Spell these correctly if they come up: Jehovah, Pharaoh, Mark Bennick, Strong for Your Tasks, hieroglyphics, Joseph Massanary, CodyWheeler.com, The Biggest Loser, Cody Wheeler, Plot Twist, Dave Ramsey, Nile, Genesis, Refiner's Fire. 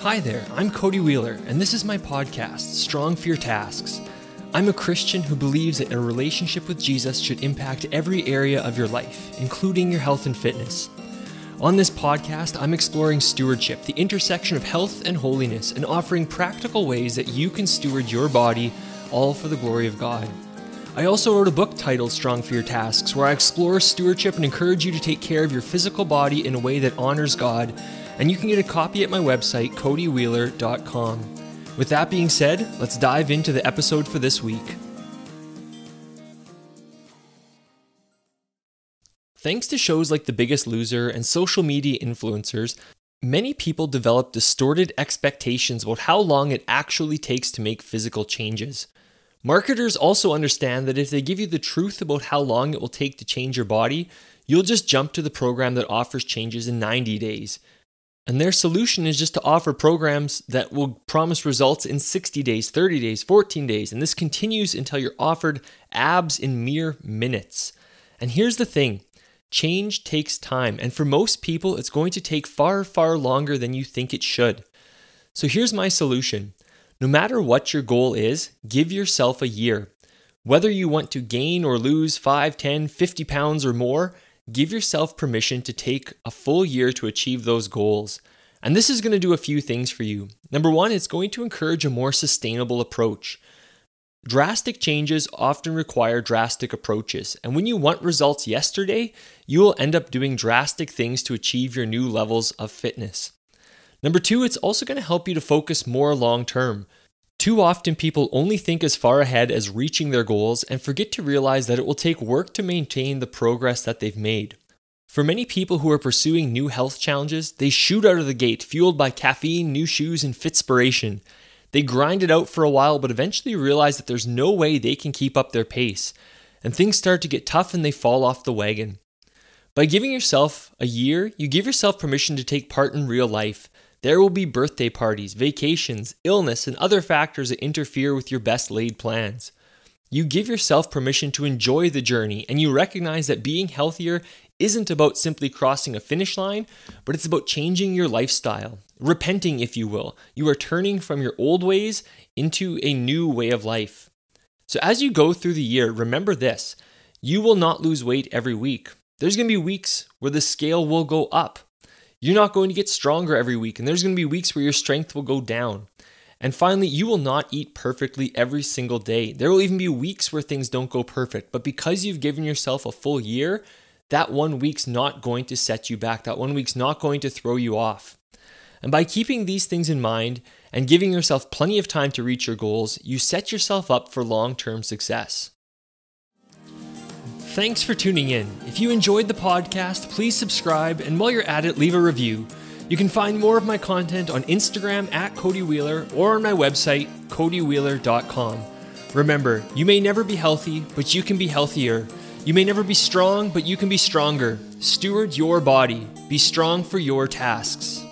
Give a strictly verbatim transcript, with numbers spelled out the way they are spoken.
Hi there, I'm Cody Wheeler, and this is my podcast, Strong for Your Tasks. I'm a Christian who believes that a relationship with Jesus should impact every area of your life, including your health and fitness. On this podcast, I'm exploring stewardship, the intersection of health and holiness, and offering practical ways that you can steward your body, all for the glory of God. I also wrote a book titled Strong for Your Tasks, where I explore stewardship and encourage you to take care of your physical body in a way that honors God, and you can get a copy at my website, Cody Wheeler dot com. With that being said, let's dive into the episode for this week. Thanks to shows like The Biggest Loser and social media influencers, many people develop distorted expectations about how long it actually takes to make physical changes. Marketers also understand that if they give you the truth about how long it will take to change your body, you'll just jump to the program that offers changes in ninety days. And their solution is just to offer programs that will promise results in sixty days, thirty days, fourteen days, and this continues until you're offered abs in mere minutes. And here's the thing, change takes time, and for most people, it's going to take far, far longer than you think it should. So here's my solution. No matter what your goal is, give yourself a year. Whether you want to gain or lose five, ten, fifty pounds or more, give yourself permission to take a full year to achieve those goals. And this is going to do a few things for you. Number one, it's going to encourage a more sustainable approach. Drastic changes often require drastic approaches. And when you want results yesterday, you will end up doing drastic things to achieve your new levels of fitness. Number two, it's also going to help you to focus more long term. Too often, people only think as far ahead as reaching their goals and forget to realize that it will take work to maintain the progress that they've made. For many people who are pursuing new health challenges, they shoot out of the gate, fueled by caffeine, new shoes, and fitspiration. They grind it out for a while, but eventually realize that there's no way they can keep up their pace, and things start to get tough and they fall off the wagon. By giving yourself a year, you give yourself permission to take part in real life. There will be birthday parties, vacations, illness, and other factors that interfere with your best laid plans. You give yourself permission to enjoy the journey, and you recognize that being healthier isn't about simply crossing a finish line, but it's about changing your lifestyle, repenting, if you will. You are turning from your old ways into a new way of life. So as you go through the year, remember this, you will not lose weight every week. There's going to be weeks where the scale will go up. You're not going to get stronger every week, and there's going to be weeks where your strength will go down. And finally, you will not eat perfectly every single day. There will even be weeks where things don't go perfect, but because you've given yourself a full year, that one week's not going to set you back. That one week's not going to throw you off. And by keeping these things in mind and giving yourself plenty of time to reach your goals, you set yourself up for long-term success. Thanks for tuning in. If you enjoyed the podcast, please subscribe, and while you're at it, leave a review. You can find more of my content on Instagram at Cody Wheeler or on my website, Cody Wheeler dot com. Remember, you may never be healthy, but you can be healthier. You may never be strong, but you can be stronger. Steward your body. Be strong for your tasks.